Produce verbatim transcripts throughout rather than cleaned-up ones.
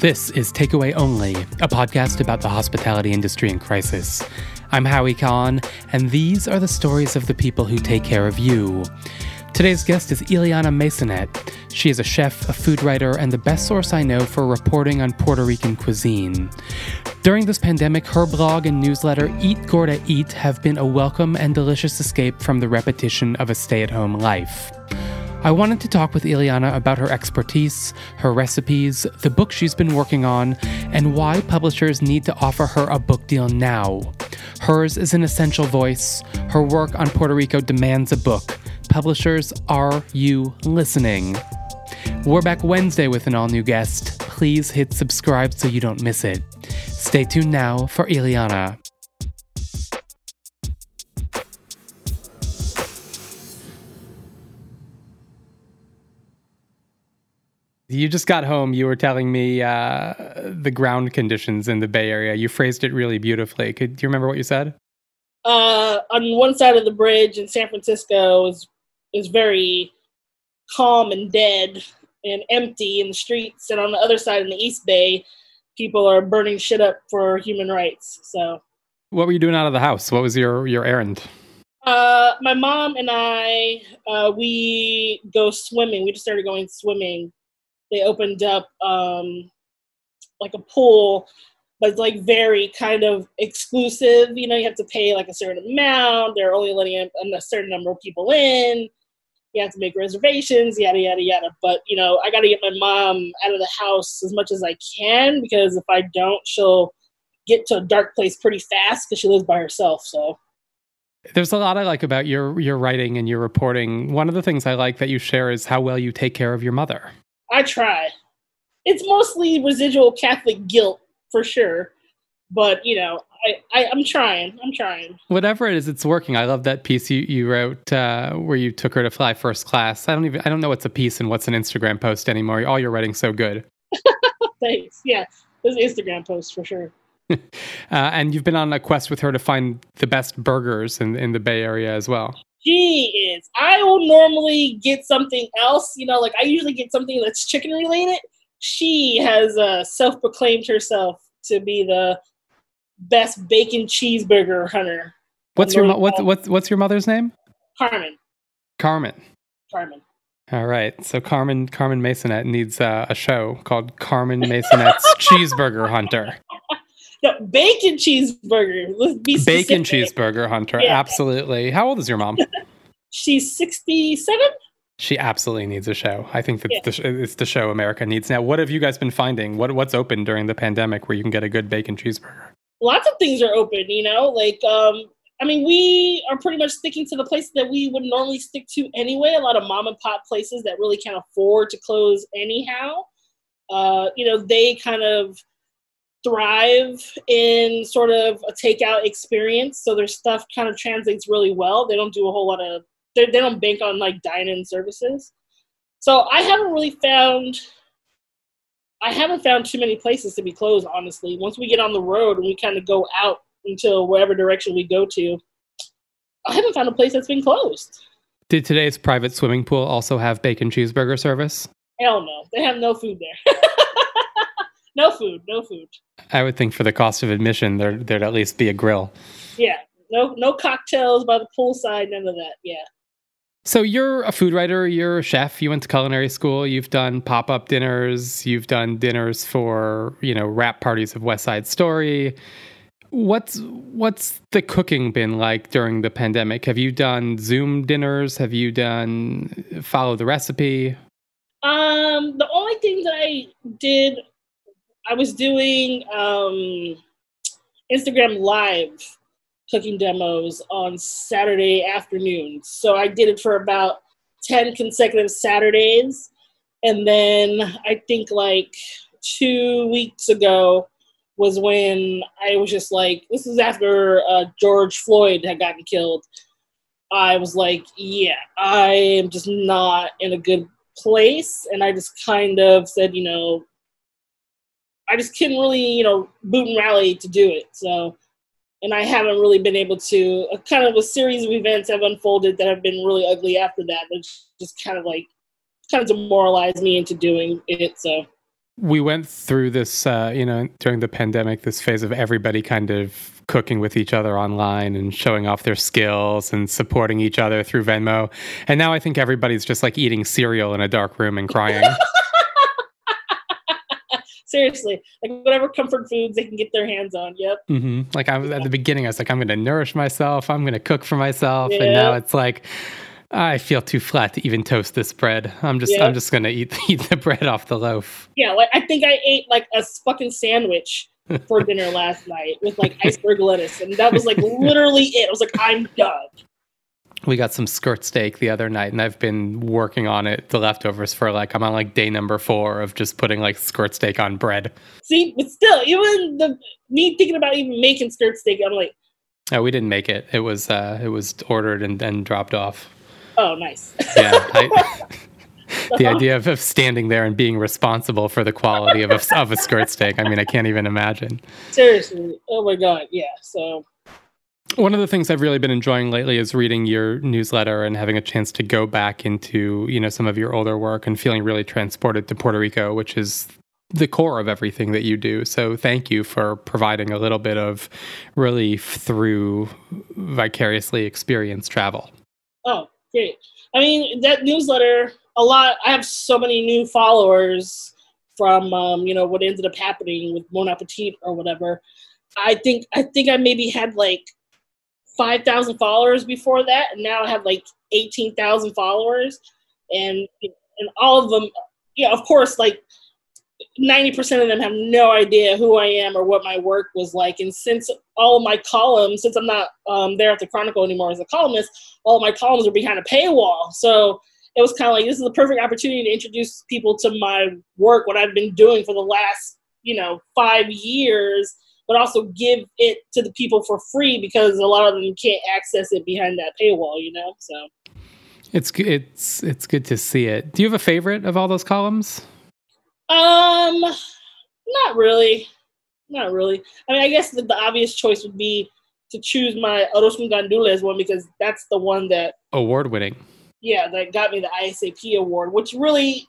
This is Takeaway Only, a podcast about the hospitality industry in crisis. I'm Howie Khan, and these are the stories of the people who take care of you. Today's guest is Illyanna Maisonet. She is a chef, a food writer, and the best source I know for reporting on Puerto Rican cuisine. During this pandemic, her blog and newsletter, Eat Gorda Eat, have been a welcome and delicious escape from the repetition of a stay-at-home life. I wanted to talk with Illyanna about her expertise, her recipes, the book she's been working on, and why publishers need to offer her a book deal now. Hers is an essential voice. Her work on Puerto Rico demands a book. Publishers, are you listening? We're back Wednesday with an all-new guest. Please hit subscribe so you don't miss it. Stay tuned now for Illyanna. You just got home. You were telling me uh, the ground conditions in the Bay Area. You phrased it really beautifully. Could, do you remember what you said? Uh, on one side of the bridge in San Francisco is is very calm and dead and empty in the streets. And on the other side in the East Bay, people are burning shit up for human rights. So, what were you doing out of the house? What was your, your errand? Uh, my mom and I, uh, we go swimming. We just started going swimming. They opened up um, like a pool, but it's like very kind of exclusive. You know, you have to pay like a certain amount. They're only letting a, a certain number of people in. You have to make reservations, yada, yada, yada. But, you know, I got to get my mom out of the house as much as I can, because if I don't, she'll get to a dark place pretty fast because she lives by herself. So. There's a lot I like about your your writing and your reporting. One of the things I like that you share is how well you take care of your mother. I try. It's mostly residual Catholic guilt, for sure. But, you know, I, I, I'm trying. I'm trying. Whatever it is, it's working. I love that piece you, you wrote uh, where you took her to fly first class. I don't even, I don't know what's a piece and what's an Instagram post anymore. All your writing's so good. Thanks. Yeah. There's Instagram posts, for sure. uh, and you've been on a quest with her to find the best burgers in, in the Bay Area as well. She is. I will normally get something else, you know, like I usually get something that's chicken related. She has uh, self-proclaimed herself to be the best bacon cheeseburger hunter. What's your mo- what's, what's what's your mother's name? Carmen. Carmen. Carmen. All right. So Carmen Carmen Maisonet needs uh, a show called Carmen Maisonet's Cheeseburger Hunter. No, bacon cheeseburger. Let's be specific. Bacon cheeseburger hunter. Yeah. Absolutely. How old is your mom? She's sixty-seven. She absolutely needs a show. I think that yeah. the, it's the show America needs now. What have you guys been finding? What What's open during the pandemic where you can get a good bacon cheeseburger? Lots of things are open, you know, like, um, I mean, we are pretty much sticking to the places that we would normally stick to anyway. A lot of mom and pop places that really can't afford to close anyhow. Uh, you know, they kind of thrive in sort of a takeout experience, so their stuff kind of translates really well. They don't do a whole lot of they don't bank on like dine-in services, so I haven't really found I haven't found too many places to be closed, honestly. Once we get on the road and we kind of go out into wherever direction we go to, I haven't found a place that's been closed. Did today's private swimming pool also have bacon cheeseburger service? Hell no, they have no food there. No food, no food. I would think for the cost of admission, there, there'd at least be a grill. Yeah, no no cocktails by the poolside, none of that, yeah. So you're a food writer, you're a chef, you went to culinary school, you've done pop-up dinners, you've done dinners for, you know, wrap parties of West Side Story. What's what's the cooking been like during the pandemic? Have you done Zoom dinners? Have you done Follow the Recipe? Um, the only thing that I did... I was doing um, Instagram Live cooking demos on Saturday afternoons. So I did it for about ten consecutive Saturdays. And then I think like two weeks ago was when I was just like, this is after uh, George Floyd had gotten killed. I was like, yeah, I am just not in a good place. And I just kind of said, you know, I just couldn't really, you know, boot and rally to do it. So, and I haven't really been able to, a kind of a series of events have unfolded that have been really ugly after that, which just kind of like, kind of demoralized me into doing it. So we went through this, uh, you know, during the pandemic, this phase of everybody kind of cooking with each other online and showing off their skills and supporting each other through Venmo. And now I think everybody's just like eating cereal in a dark room and crying. Seriously, like whatever comfort foods they can get their hands on. Yep. Mm-hmm. Like I was at the beginning, I was like, I'm going to nourish myself. I'm going to cook for myself. Yep. And now it's like, I feel too flat to even toast this bread. I'm just, yep. I'm just going to eat, eat the bread off the loaf. Yeah. Like I think I ate like a fucking sandwich for dinner last night with like iceberg lettuce. And that was like literally it. I was like, I'm done. We got some skirt steak the other night, and I've been working on it, the leftovers, for like, I'm on like day number four of just putting like skirt steak on bread. See, but still, even the me thinking about even making skirt steak, I'm like, oh, we didn't make it. It was uh, it was ordered and then dropped off. Oh, nice. Yeah, I, the idea of, of standing there and being responsible for the quality of a, of a skirt steak. I mean, I can't even imagine. Seriously, oh my god, yeah. So. One of the things I've really been enjoying lately is reading your newsletter and having a chance to go back into, you know, some of your older work and feeling really transported to Puerto Rico, which is the core of everything that you do. So thank you for providing a little bit of relief through vicariously experienced travel. Oh, great. I mean, that newsletter, a lot, I have so many new followers from, um, you know, what ended up happening with Bon Appetit or whatever. I think, I think I maybe had like five thousand followers before that, and now I have like eighteen thousand followers, and and all of them, yeah, of course, like ninety percent of them have no idea who I am or what my work was like. And since all of my columns, since I'm not um, there at the Chronicle anymore as a columnist, all of my columns are behind a paywall. So it was kind of like, this is the perfect opportunity to introduce people to my work, what I've been doing for the last, you know, five years. But also give it to the people for free, because a lot of them can't access it behind that paywall, you know. So it's it's it's good to see it. Do you have a favorite of all those columns? Um, not really, not really. I mean, I guess the, the obvious choice would be to choose my Orozco Gandules one, because that's the one that award-winning. Yeah, that got me the I S A P award, which really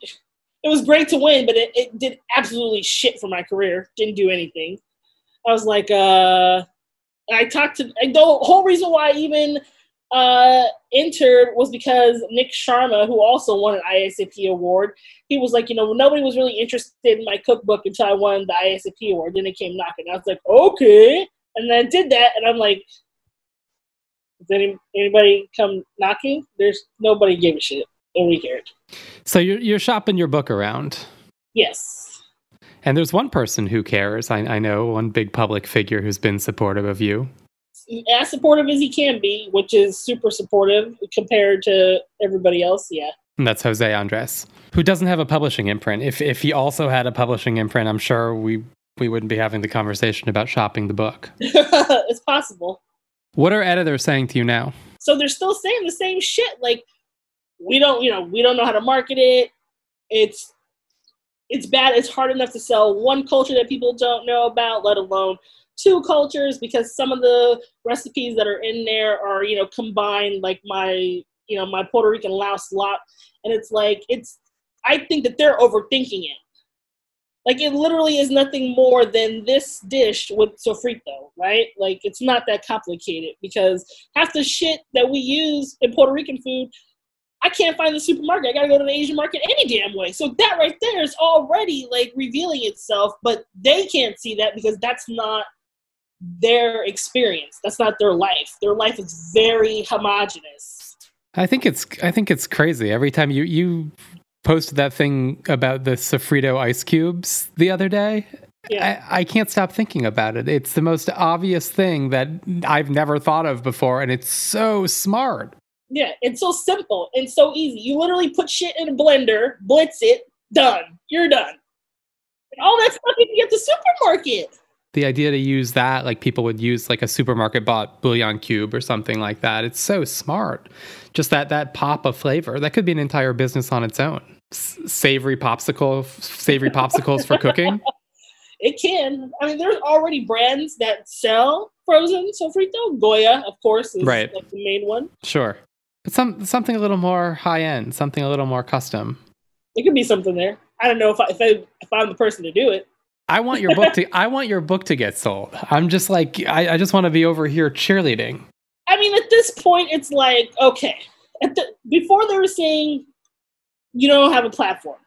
it was great to win, but it, it did absolutely shit for my career. Didn't do anything. I was like, uh, I talked to, I, the whole reason why I even uh, entered was because Nick Sharma, who also won an I S A P award, he was like, you know, nobody was really interested in my cookbook until I won the I S A P award. Then it came knocking. I was like, okay. And then I did that, and I'm like, does any, anybody come knocking? There's nobody gave a shit. Nobody cared. So you're, you're shopping your book around. Yes. And there's one person who cares. I, I know one big public figure who's been supportive of you. As supportive as he can be, which is super supportive compared to everybody else, yeah. And that's Jose Andres, who doesn't have a publishing imprint. If if he also had a publishing imprint, I'm sure we, we wouldn't be having the conversation about shopping the book. It's possible. What are editors saying to you now? So they're still saying the same shit. Like, we don't, you know, we don't know how to market it. It's... It's bad. It's hard enough to sell one culture that people don't know about, let alone two cultures, because some of the recipes that are in there are, you know, combined, like my, you know, my Puerto Rican louse lot. And it's like, it's, I think that they're overthinking it. Like, it literally is nothing more than this dish with sofrito, right? Like, it's not that complicated, because half the shit that we use in Puerto Rican food, I can't find the supermarket. I got to go to the Asian market any damn way. So that right there is already like revealing itself, but they can't see that because that's not their experience. That's not their life. Their life is very homogenous. I think it's, I think it's crazy. Every time you, you posted that thing about the sofrito ice cubes the other day, yeah. I, I can't stop thinking about it. It's the most obvious thing that I've never thought of before. And it's so smart. Yeah, it's so simple and so easy. You literally put shit in a blender, blitz it, done. You're done. And all that stuff you can get at the supermarket. The idea to use that, like people would use like a supermarket bought bouillon cube or something like that. It's so smart. Just that that pop of flavor. That could be an entire business on its own. S- savory popsicle, savory popsicles for cooking. It can. I mean, there's already brands that sell frozen sofrito. Goya, of course, is right. Like the main one. Sure. But some something a little more high end, something a little more custom. It could be something there. I don't know if I, if, I, if I'm the person to do it. I want your book to I want your book to get sold. I'm just like, I, I just want to be over here cheerleading. I mean, at this point, it's like, okay. At the, before they were saying, you don't have a platform.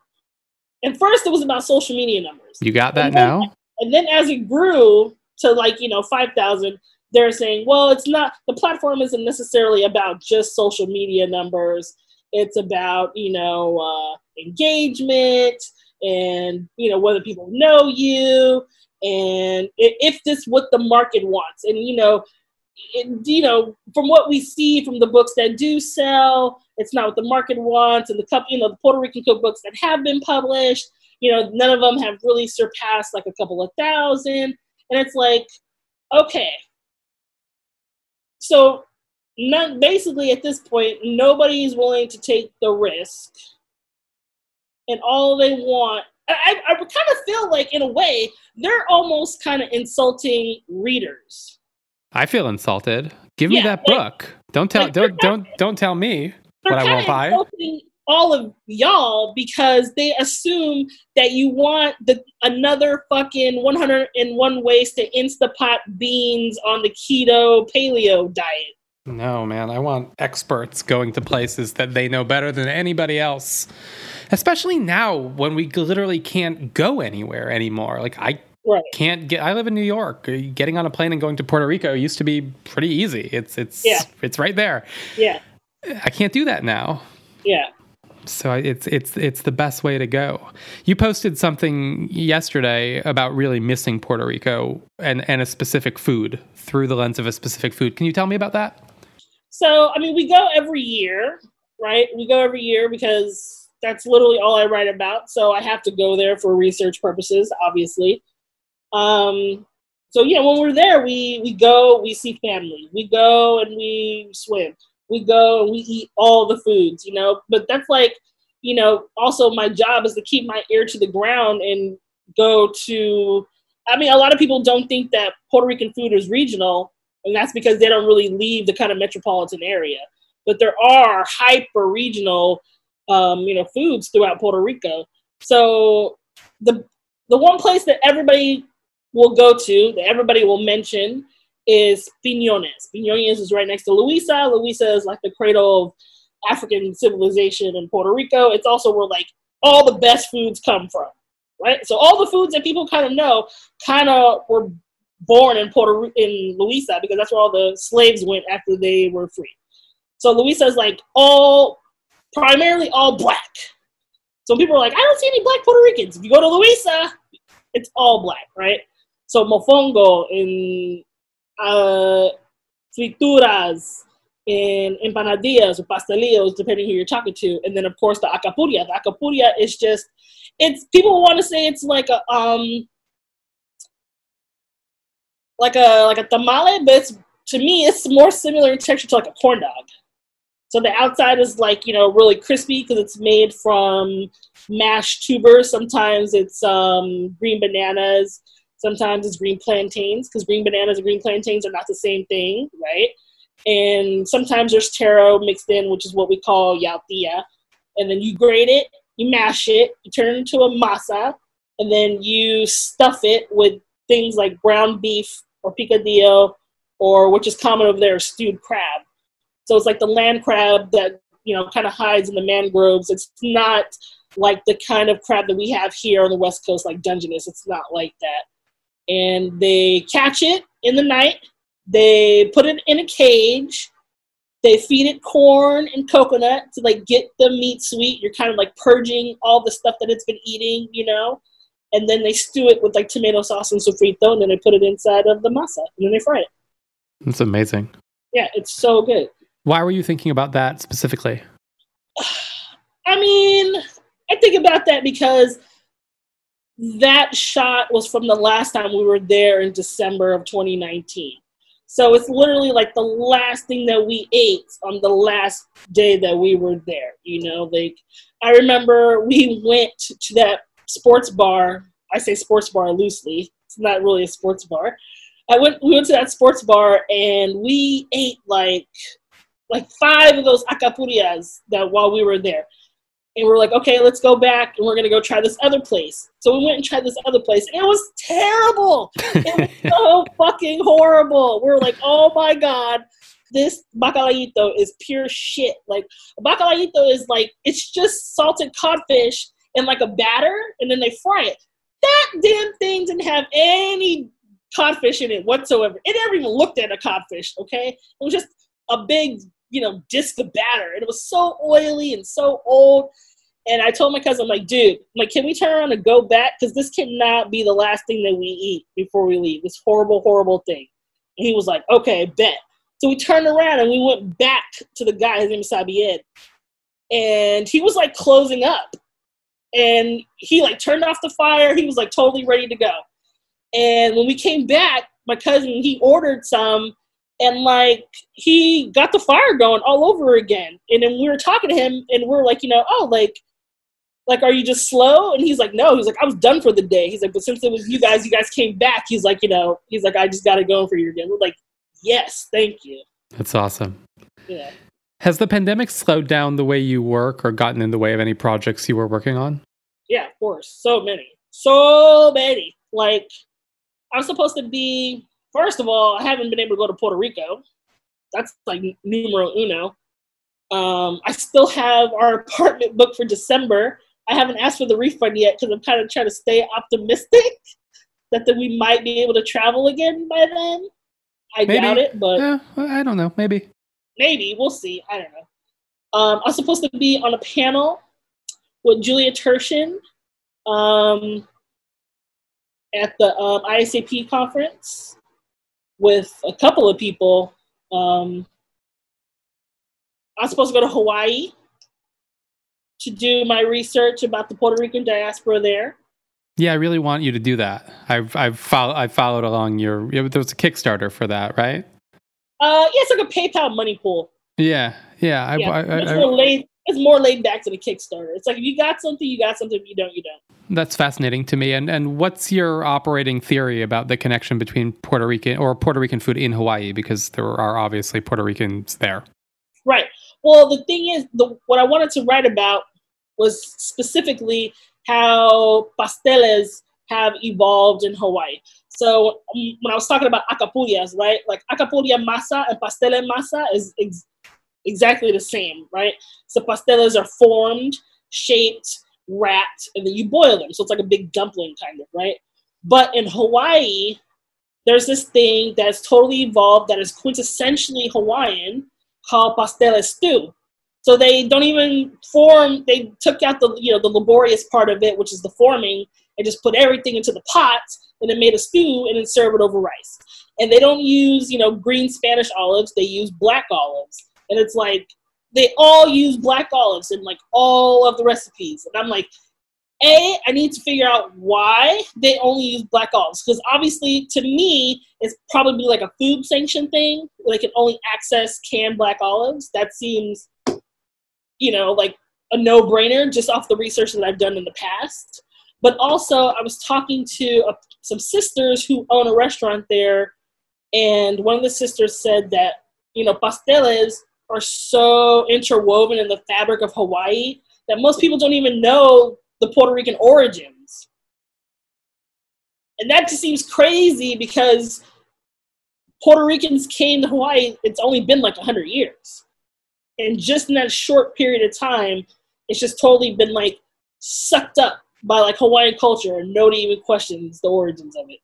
At first, it was about social media numbers. You got that and then, now? And then as it grew to like, you know, five thousand, they're saying, well, it's not, the platform isn't necessarily about just social media numbers. It's about, you know, uh, engagement and, you know, whether people know you and if this is what the market wants. And, you know, it, you know, from what we see from the books that do sell, it's not what the market wants. And the you know, the Puerto Rican cookbooks that have been published, you know, none of them have really surpassed like a couple of thousand. And it's like, okay. So not, basically at this point, nobody's willing to take the risk. And all they want, I, I kind of feel like in a way, they're almost kind of insulting readers. I feel insulted. Give yeah, me that like, book. Don't tell, like don't, don't, don't tell me what I won't buy. All of y'all, because they assume that you want the another fucking one hundred one ways to Instapot beans on the keto paleo diet. No, man, I want experts going to places that they know better than anybody else, especially now when we literally can't go anywhere anymore. Like I right. can't get, I live in New York. Getting on a plane and going to Puerto Rico used to be pretty easy. It's, it's, yeah. it's right there. Yeah. I can't do that now. Yeah. So it's it's it's the best way to go. You posted something yesterday about really missing Puerto Rico and, and a specific food through the lens of a specific food. Can you tell me about that? So, I mean, we go every year, right? We go every year because that's literally all I write about. So I have to go there for research purposes, obviously. Um, so, yeah, when we're there, we, we go, we see family. We go and we swim. We go and we eat all the foods, you know, but that's like, you know, also my job is to keep my ear to the ground and go to, I mean, a lot of people don't think that Puerto Rican food is regional, and that's because they don't really leave the kind of metropolitan area, but there are hyper regional, um, you know, foods throughout Puerto Rico. So the, the one place that everybody will go to, that everybody will mention is Piñones. Piñones is right next to Luisa. Luisa is like the cradle of African civilization in Puerto Rico. It's also where like all the best foods come from, right? So all the foods that people kind of know kind of were born in Puerto in Luisa because that's where all the slaves went after they were free. So Luisa is like all, primarily all black. So people are like, I don't see any black Puerto Ricans. If you go to Luisa, it's all black, right? So mofongo in Uh, frituras and empanadillas or pastelillos, depending who you're talking to, and then of course the acapuria. The acapuria is just, it's people want to say it's like a um, like a like a tamale, but it's, to me it's more similar in texture to like a corn dog. So the outside is like, you know, really crispy because it's made from mashed tubers. Sometimes it's um green bananas. Sometimes it's green plantains, because green bananas and green plantains are not the same thing, right? And sometimes there's taro mixed in, which is what we call yautía. And then you grate it, you mash it, you turn it into a masa, and then you stuff it with things like ground beef or picadillo, or which is common over there, stewed crab. So it's like the land crab that, you know, kind of hides in the mangroves. It's not like the kind of crab that we have here on the West Coast, like Dungeness. It's not like that. And they catch it in the night, they put it in a cage, they feed it corn and coconut to like get the meat sweet. You're kind of like purging all the stuff that it's been eating, you know, and then they stew it with like tomato sauce and sofrito, and then they put it inside of the masa, and then they fry it. That's amazing. Yeah, it's so good. Why were you thinking about that specifically? I mean, I think about that because that shot was from the last time we were there in December of twenty nineteen. So it's literally like the last thing that we ate on the last day that we were there. You know, like I remember we went to that sports bar. I say sports bar loosely. It's not really a sports bar. I went, we went to that sports bar and we ate like, like five of those acapurias that while we were there. And we're like, okay, let's go back and we're going to go try this other place. So we went and tried this other place and it was terrible. It was so fucking horrible. We were like, oh my God, this bacalaito is pure shit. Like bacalaito is like, it's just salted codfish and like a batter and then they fry it. That damn thing didn't have any codfish in it whatsoever. It never even looked at a codfish, okay? It was just a big, you know, disc of batter. And it was so oily and so old. And I told my cousin, I'm like, dude, I'm like, can we turn around and go back? Because this cannot be the last thing that we eat before we leave. This horrible, horrible thing. And he was like, okay, bet. So we turned around and we went back to the guy, his name is Sabied. And he was like closing up. And he like turned off the fire. He was like totally ready to go. And when we came back, my cousin, he ordered some and like he got the fire going all over again. And then we were talking to him and we're like, you know, oh, like, like, are you just slow? And he's like, no, he's like, I was done for the day. He's like, but since it was you guys, you guys came back. He's like, you know, he's like, I just got to go for you again. We're like, yes, thank you. That's awesome. Yeah. Has the pandemic slowed down the way you work or gotten in the way of any projects you were working on? Yeah, of course. So many. So many. Like, I'm supposed to be, first of all, I haven't been able to go to Puerto Rico. That's like numero uno. Um, I still have our apartment booked for December. I haven't asked for the refund yet because I'm kind of trying to stay optimistic that, that we might be able to travel again by then. I Maybe. doubt it, but... Yeah, I don't know. Maybe. Maybe. We'll see. I don't know. Um, I'm supposed to be on a panel with Julia Turchin um, at the um, I S A P conference with a couple of people. Um, I'm supposed to go to Hawaii to do my research about the Puerto Rican diaspora there. Yeah, I really want you to do that. I've I've, follow, I've followed along your... There was a Kickstarter for that, right? Uh, yeah, it's like a PayPal money pool. Yeah, yeah. I, yeah I, I, it's, more laid, it's more laid back to the Kickstarter. It's like if you got something, you got something. If you don't, you don't. That's fascinating to me. And and what's your operating theory about the connection between Puerto Rican or Puerto Rican food in Hawaii? Because there are obviously Puerto Ricans there. Right. Well, the thing is, the, what I wanted to write about was specifically how pasteles have evolved in Hawaii. So um, when I was talking about acapullas, right? Like acapulla masa and pastela masa is ex- exactly the same, right? So pastelas are formed, shaped, wrapped, and then you boil them. So it's like a big dumpling kind of, right? But in Hawaii, there's this thing that's totally evolved that is quintessentially Hawaiian called pasteles stew. So they don't even form, they took out the, you know, the laborious part of it, which is the forming, and just put everything into the pot and then made a stew and then serve it over rice. And they don't use, you know, green Spanish olives, they use black olives. And it's like, they all use black olives in like all of the recipes. And I'm like, A, I need to figure out why they only use black olives. Because obviously to me, it's probably like a food sanction thing. They can only access canned black olives. That seems, you know, like a no-brainer just off the research that I've done in the past. But also, I was talking to a, some sisters who own a restaurant there, and one of the sisters said that, you know, pasteles are so interwoven in the fabric of Hawaii that most people don't even know the Puerto Rican origins. And that just seems crazy because Puerto Ricans came to Hawaii, it's only been like one hundred years. And just in that short period of time, it's just totally been like sucked up by like Hawaiian culture and nobody even questions the origins of it.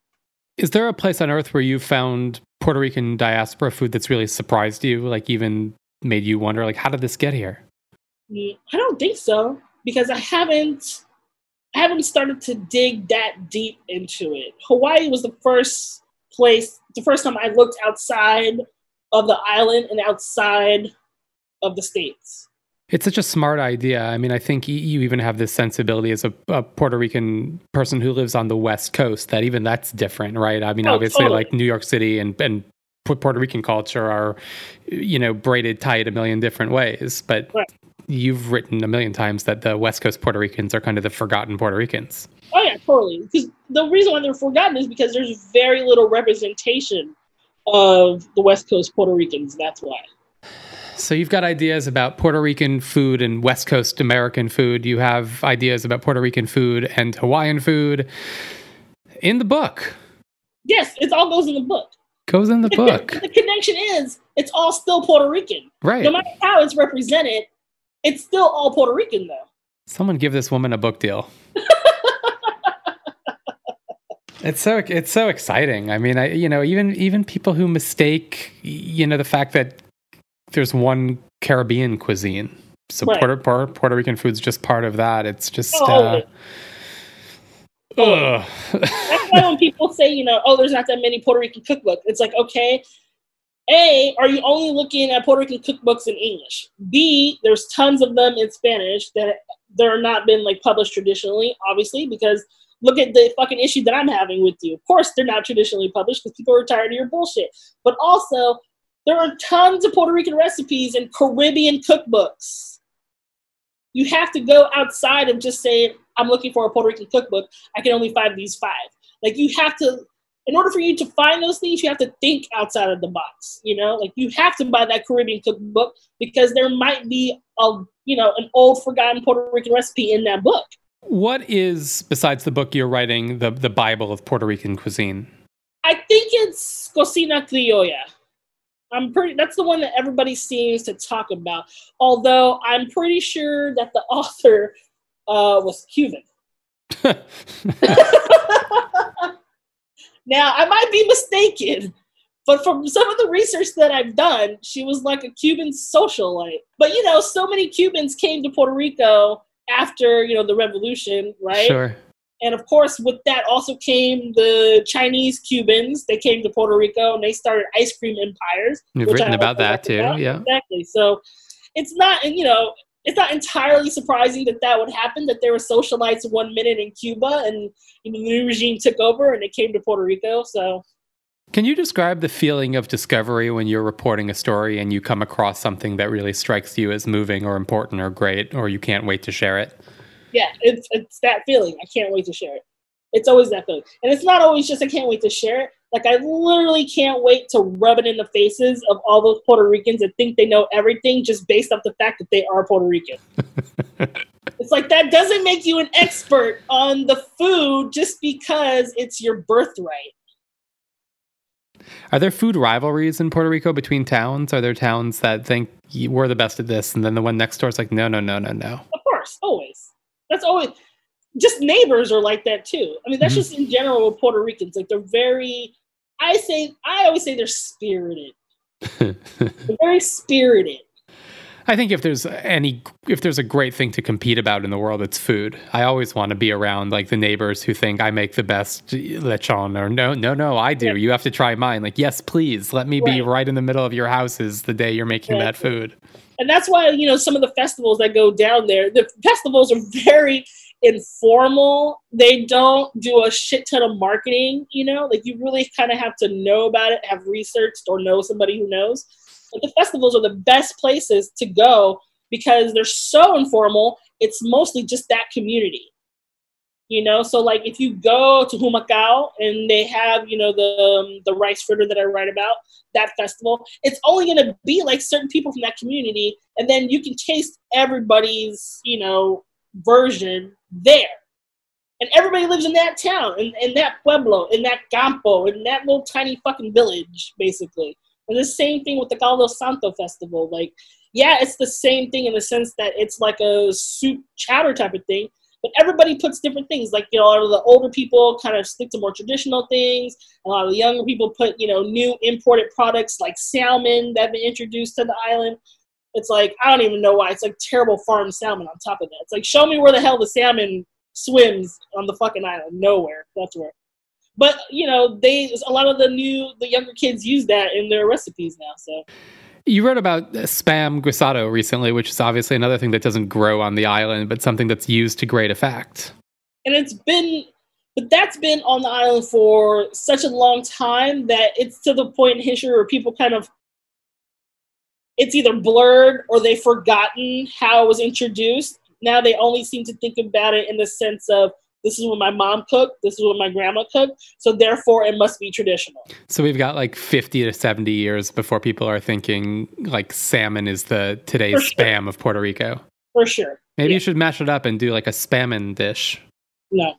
Is there a place on earth where you found Puerto Rican diaspora food that's really surprised you? Like even made you wonder, like, how did this get here? I don't think so because I haven't, I haven't started to dig that deep into it. Hawaii was the first place, the first time I looked outside of the island and outside of the States. It's such a smart idea. I mean, I think you even have this sensibility as a, a Puerto Rican person who lives on the West Coast that even that's different, right? I mean, oh, obviously, totally. Like New York City and, and Puerto Rican culture are, you know, braided tight a million different ways. But right. You've written a million times that the West Coast Puerto Ricans are kind of the forgotten Puerto Ricans. Oh, yeah, totally. Because the reason why they're forgotten is because there's very little representation of the West Coast Puerto Ricans. That's why. So you've got ideas about Puerto Rican food and West Coast American food. You have ideas about Puerto Rican food and Hawaiian food in the book. Yes, it all goes in the book. Goes in the book. The connection is it's all still Puerto Rican. Right. No matter how it's represented, it's still all Puerto Rican, though. Someone give this woman a book deal. It's so it's so exciting. I mean, I you know, even even people who mistake, you know, the fact that there's one Caribbean cuisine. So right. Puerto, Puerto, Puerto Rican food's just part of that. It's just... Oh, uh, uh. That's why when people say, you know, oh, there's not that many Puerto Rican cookbooks. It's like, okay, A, are you only looking at Puerto Rican cookbooks in English? B, there's tons of them in Spanish that they're not been, like, published traditionally, obviously, because... Look at the fucking issue that I'm having with you. Of course, they're not traditionally published because people are tired of your bullshit. But also, there are tons of Puerto Rican recipes and Caribbean cookbooks. You have to go outside of just saying, I'm looking for a Puerto Rican cookbook. I can only find these five. Like, you have to, in order for you to find those things, you have to think outside of the box, you know? Like, you have to buy that Caribbean cookbook because there might be, a you know, an old, forgotten Puerto Rican recipe in that book. What is, besides the book you're writing, the, the Bible of Puerto Rican cuisine? I think it's Cocina Criolla. I'm pretty. That's the one that everybody seems to talk about. Although I'm pretty sure that the author uh, was Cuban. Now, I might be mistaken, but from some of the research that I've done, she was like a Cuban socialite. But, you know, so many Cubans came to Puerto Rico after, you know, the revolution, right? Sure. And of course, with that also came the Chinese Cubans. They came to Puerto Rico and they started ice cream empires. You've written about that too, about. Yeah. Exactly. So it's not, you know, it's not entirely surprising that that would happen, that there were socialites one minute in Cuba and you know, the new regime took over and it came to Puerto Rico, so. Can you describe the feeling of discovery when you're reporting a story and you come across something that really strikes you as moving or important or great, or you can't wait to share it? Yeah, it's it's that feeling. I can't wait to share it. It's always that feeling. And it's not always just I can't wait to share it. Like, I literally can't wait to rub it in the faces of all those Puerto Ricans that think they know everything just based off the fact that they are Puerto Rican. It's like, that doesn't make you an expert on the food just because it's your birthright. Are there food rivalries in Puerto Rico between towns? Are there towns that think we're the best at this, and then the one next door is like, no, no, no, no, no? Of course, always. That's always. Just neighbors are like that too. I mean, that's mm-hmm. just in general with Puerto Ricans. Like, they're very. I say I always say they're spirited. They're very spirited. I think if there's any, if there's a great thing to compete about in the world, it's food. I always want to be around like the neighbors who think I make the best lechon, or no, no, no, I do. Yeah. You have to try mine. Like, yes, please let me right. be right in the middle of your houses the day you're making right. that food. And that's why, you know, some of the festivals that go down there, the festivals are very informal. They don't do a shit ton of marketing, you know, like you really kind of have to know about it, have researched or know somebody who knows. But the festivals are the best places to go because they're so informal. It's mostly just that community, you know? So like if you go to Humacao and they have, you know, the, um, the rice fritter that I write about, that festival, it's only going to be like certain people from that community. And then you can taste everybody's, you know, version there. And everybody lives in that town, in, in that pueblo, in that campo, in that little tiny fucking village, basically. And the same thing with the Caldo Santo festival. Like, yeah, it's the same thing in the sense that it's like a soup chowder type of thing, but everybody puts different things. Like, you know, a lot of the older people kind of stick to more traditional things. A lot of the younger people put, you know, new imported products like salmon that have been introduced to the island. It's like, I don't even know why. It's like terrible farmed salmon on top of that. It's like, show me where the hell the salmon swims on the fucking island. Nowhere. That's where. But, you know, they a lot of the new, the younger kids use that in their recipes now, so. You wrote about Spam Guisado recently, which is obviously another thing that doesn't grow on the island, but something that's used to great effect. And it's been, but that's been on the island for such a long time that it's to the point in history where people kind of, it's either blurred or they've forgotten how it was introduced. Now they only seem to think about it in the sense of, This is what my mom cooked. This is what my grandma cooked. So therefore, it must be traditional. So we've got like fifty to seventy years before people are thinking like salmon is the today's For sure. Spam of Puerto Rico. For sure. Maybe yeah. you should mash it up and do like a Spammon dish. No.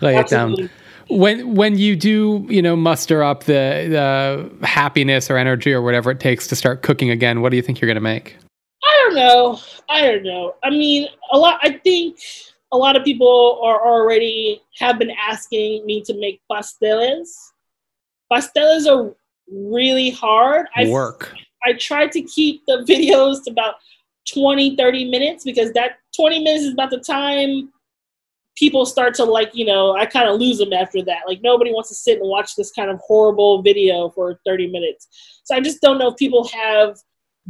Lay it down. When when you do, you know, muster up the, the happiness or energy or whatever it takes to start cooking again, what do you think you're going to make? I don't know. I don't know. I mean, a lot. I think a lot of people are already have been asking me to make pasteles. Pasteles are really hard. Work. I, I try to keep the videos to about twenty, thirty minutes, because that twenty minutes is about the time people start to, like, you know, I kind of lose them after that. Like, nobody wants to sit and watch this kind of horrible video for thirty minutes. So I just don't know if people have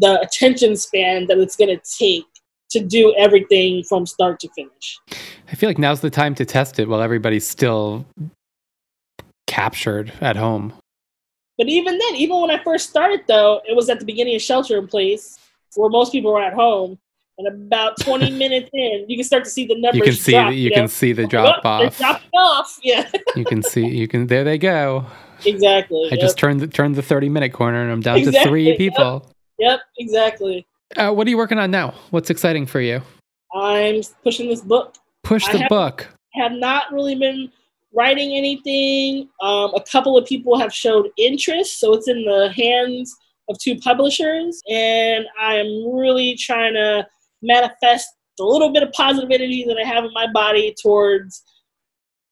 the attention span that it's going to take to do everything from start to finish. I feel like now's the time to test it while everybody's still captured at home. But even then, even when I first started, though, it was at the beginning of shelter in place, where most people were at home. And about twenty minutes in, you can start to see the numbers. You can see drop, the, you, you know? can see the drop oh, off. They dropped off. Yeah. You can see. You can. There they go. Exactly. I yep. just turned the turned the thirty minute corner, and I'm down exactly, to three people. Yep. yep exactly. Uh, what are you working on now? What's exciting for you? I'm pushing this book. Push the I have, book. I have not really been writing anything. Um, a couple of people have showed interest, so it's in the hands of two publishers, and I'm really trying to manifest a little bit of positive energy that I have in my body towards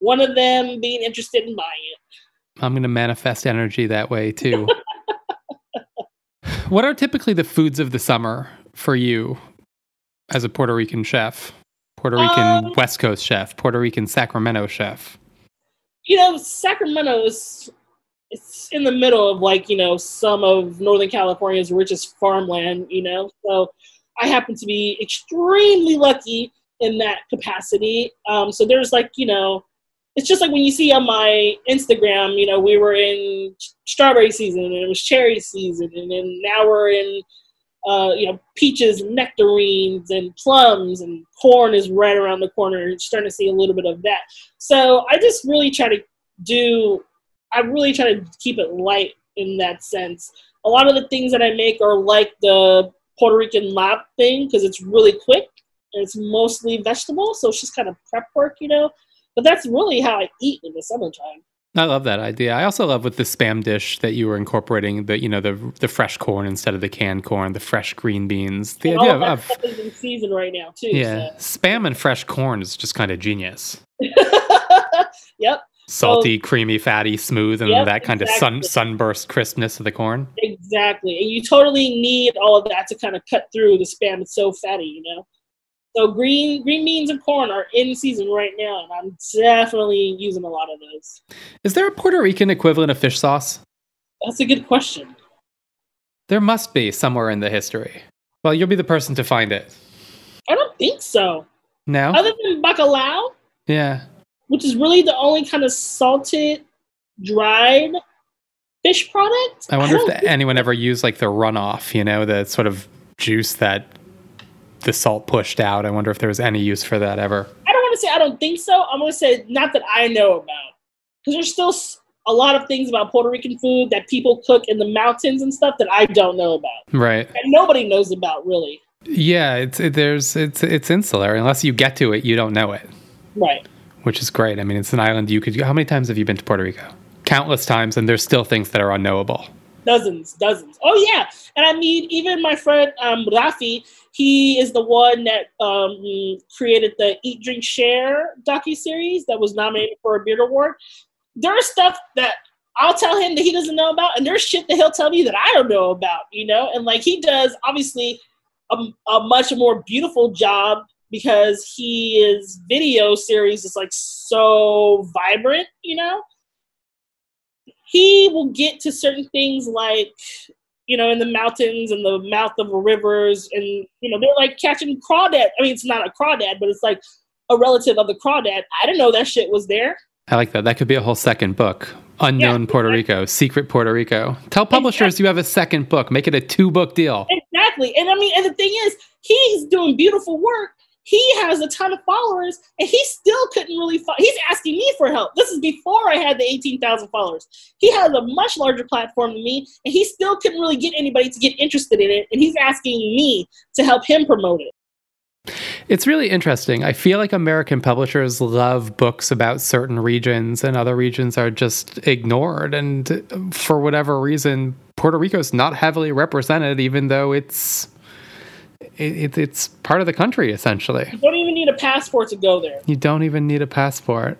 one of them being interested in buying it. I'm going to manifest energy that way too. What are typically the foods of the summer for you as a Puerto Rican chef, Puerto Rican um, West Coast chef, Puerto Rican Sacramento chef? You know, Sacramento is, it's in the middle of, like, you know, some of Northern California's richest farmland, you know, so I happen to be extremely lucky in that capacity. Um, so there's, like, you know, it's just like when you see on my Instagram, you know, we were in ch- strawberry season, and it was cherry season, and then now we're in, uh, you know, peaches, nectarines, and plums, and corn is right around the corner. You're starting to see a little bit of that. So I just really try to do, I really try to keep it light in that sense. A lot of the things that I make are like the Puerto Rican lab thing, because it's really quick and it's mostly vegetables, so it's just kind of prep work, you know. But that's really how I eat in the summertime. I love that idea. I also love with the Spam dish that you were incorporating the, you know, the the fresh corn instead of the canned corn, the fresh green beans. The and idea all of, of, of in season right now too. Yeah, so. Spam and fresh corn is just kind of genius. Yep. Salty, so, creamy, fatty, smooth, and yep, that kind exactly. of sun sunburst crispness of the corn. Exactly. And you totally need all of that to kind of cut through the Spam. It's so fatty, you know. So green green beans and corn are in season right now, and I'm definitely using a lot of those. Is there a Puerto Rican equivalent of fish sauce? That's a good question. There must be somewhere in the history. Well, you'll be the person to find it. I don't think so. No? Other than bacalao? Yeah. Which is really the only kind of salted, dried fish product. I wonder I if the, anyone ever used, like, the runoff, you know, the sort of juice that the salt pushed out. I wonder if there was any use for that ever. I don't want to say I don't think so. I'm going to say not that I know about. Because there's still a lot of things about Puerto Rican food that people cook in the mountains and stuff that I don't know about. Right. And nobody knows about, really. Yeah, it's it, there's it's it's insular. Unless you get to it, you don't know it. Right. Which is great. I mean, it's an island you could... How many times have you been to Puerto Rico? Countless times, and there's still things that are unknowable. Dozens, dozens. Oh, yeah. And I mean, even my friend um, Rafi, he is the one that um, created the Eat, Drink, Share docuseries that was nominated for a Beard Award. There's stuff that I'll tell him that he doesn't know about, and there's shit that he'll tell me that I don't know about, you know? And, like, he does, obviously, a, a much more beautiful job, because he is video series is, like, so vibrant, you know? He will get to certain things, like, you know, in the mountains and the mouth of the rivers, and, you know, they're, like, catching crawdad. I mean, it's not a crawdad, but it's, like, a relative of the crawdad. I didn't know that shit was there. I like that. That could be a whole second book. Unknown yeah, Puerto exactly. Rico, Secret Puerto Rico. Tell publishers exactly. you have a second book. Make it a two-book deal. Exactly. And, I mean, and the thing is, He's doing beautiful work. He has a ton of followers, and he still couldn't really fo- he's asking me for help. This is before I had the eighteen thousand followers. He has a much larger platform than me, and he still couldn't really get anybody to get interested in it, and he's asking me to help him promote it. It's really interesting. I feel like American publishers love books about certain regions, and other regions are just ignored. And for whatever reason, Puerto Rico's not heavily represented, even though it's It, it's part of the country, essentially. You don't even need a passport to go there. You don't even need a passport.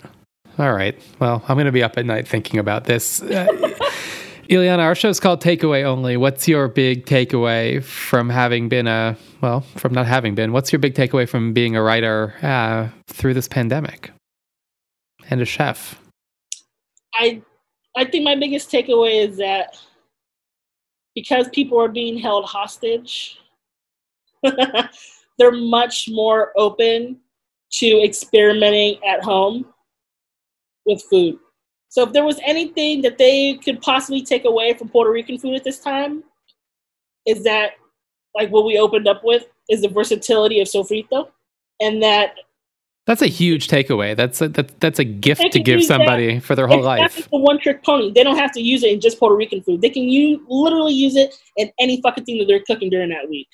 All right. Well, I'm going to be up at night thinking about this. Uh, Illyanna, our show's called Takeaway Only. What's your big takeaway from having been a, well, from not having been, what's your big takeaway from being a writer uh, through this pandemic? And a chef? I, I think my biggest takeaway is that because people are being held hostage, they're much more open to experimenting at home with food. So if there was anything that they could possibly take away from Puerto Rican food at this time, is that, like what we opened up with, is the versatility of sofrito. And that... That's a huge takeaway. That's a, that, that's a gift to give somebody for their whole life. It's a one-trick pony. They don't have to use it in just Puerto Rican food. They can use, literally use it in any fucking thing that they're cooking during that week.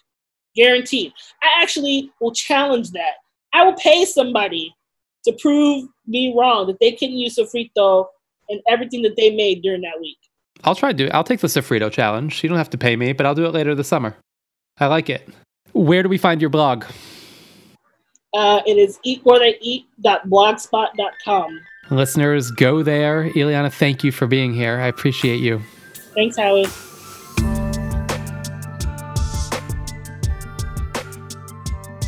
Guaranteed. I actually will challenge that. I will pay somebody to prove me wrong that they couldn't use sofrito in everything that they made during that week. I'll try to do it. I'll take the sofrito challenge. You don't have to pay me, but I'll do it later this summer. I like it. Where do we find your blog? Uh, it is eat gorda eat dot blogspot dot com. Listeners, go there. Illyanna, thank you for being here. I appreciate you. Thanks, Howie.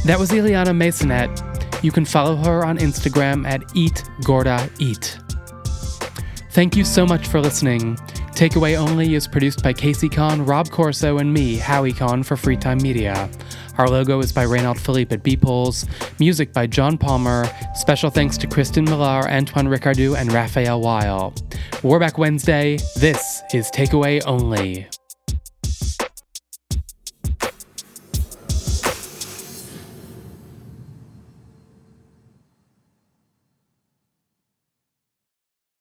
That was Illyanna Maisonet. You can follow her on Instagram at Eat Gorda Eat. Thank you so much for listening. Takeaway Only is produced by Casey Khan, Rob Corso, and me, Howie Khan, for Free Time Media. Our logo is by Reynald Philippe at B-Polls, music by John Palmer, special thanks to Kristen Millar, Antoine Ricardieu, and Raphael Weil. We're back Wednesday. This is Takeaway Only.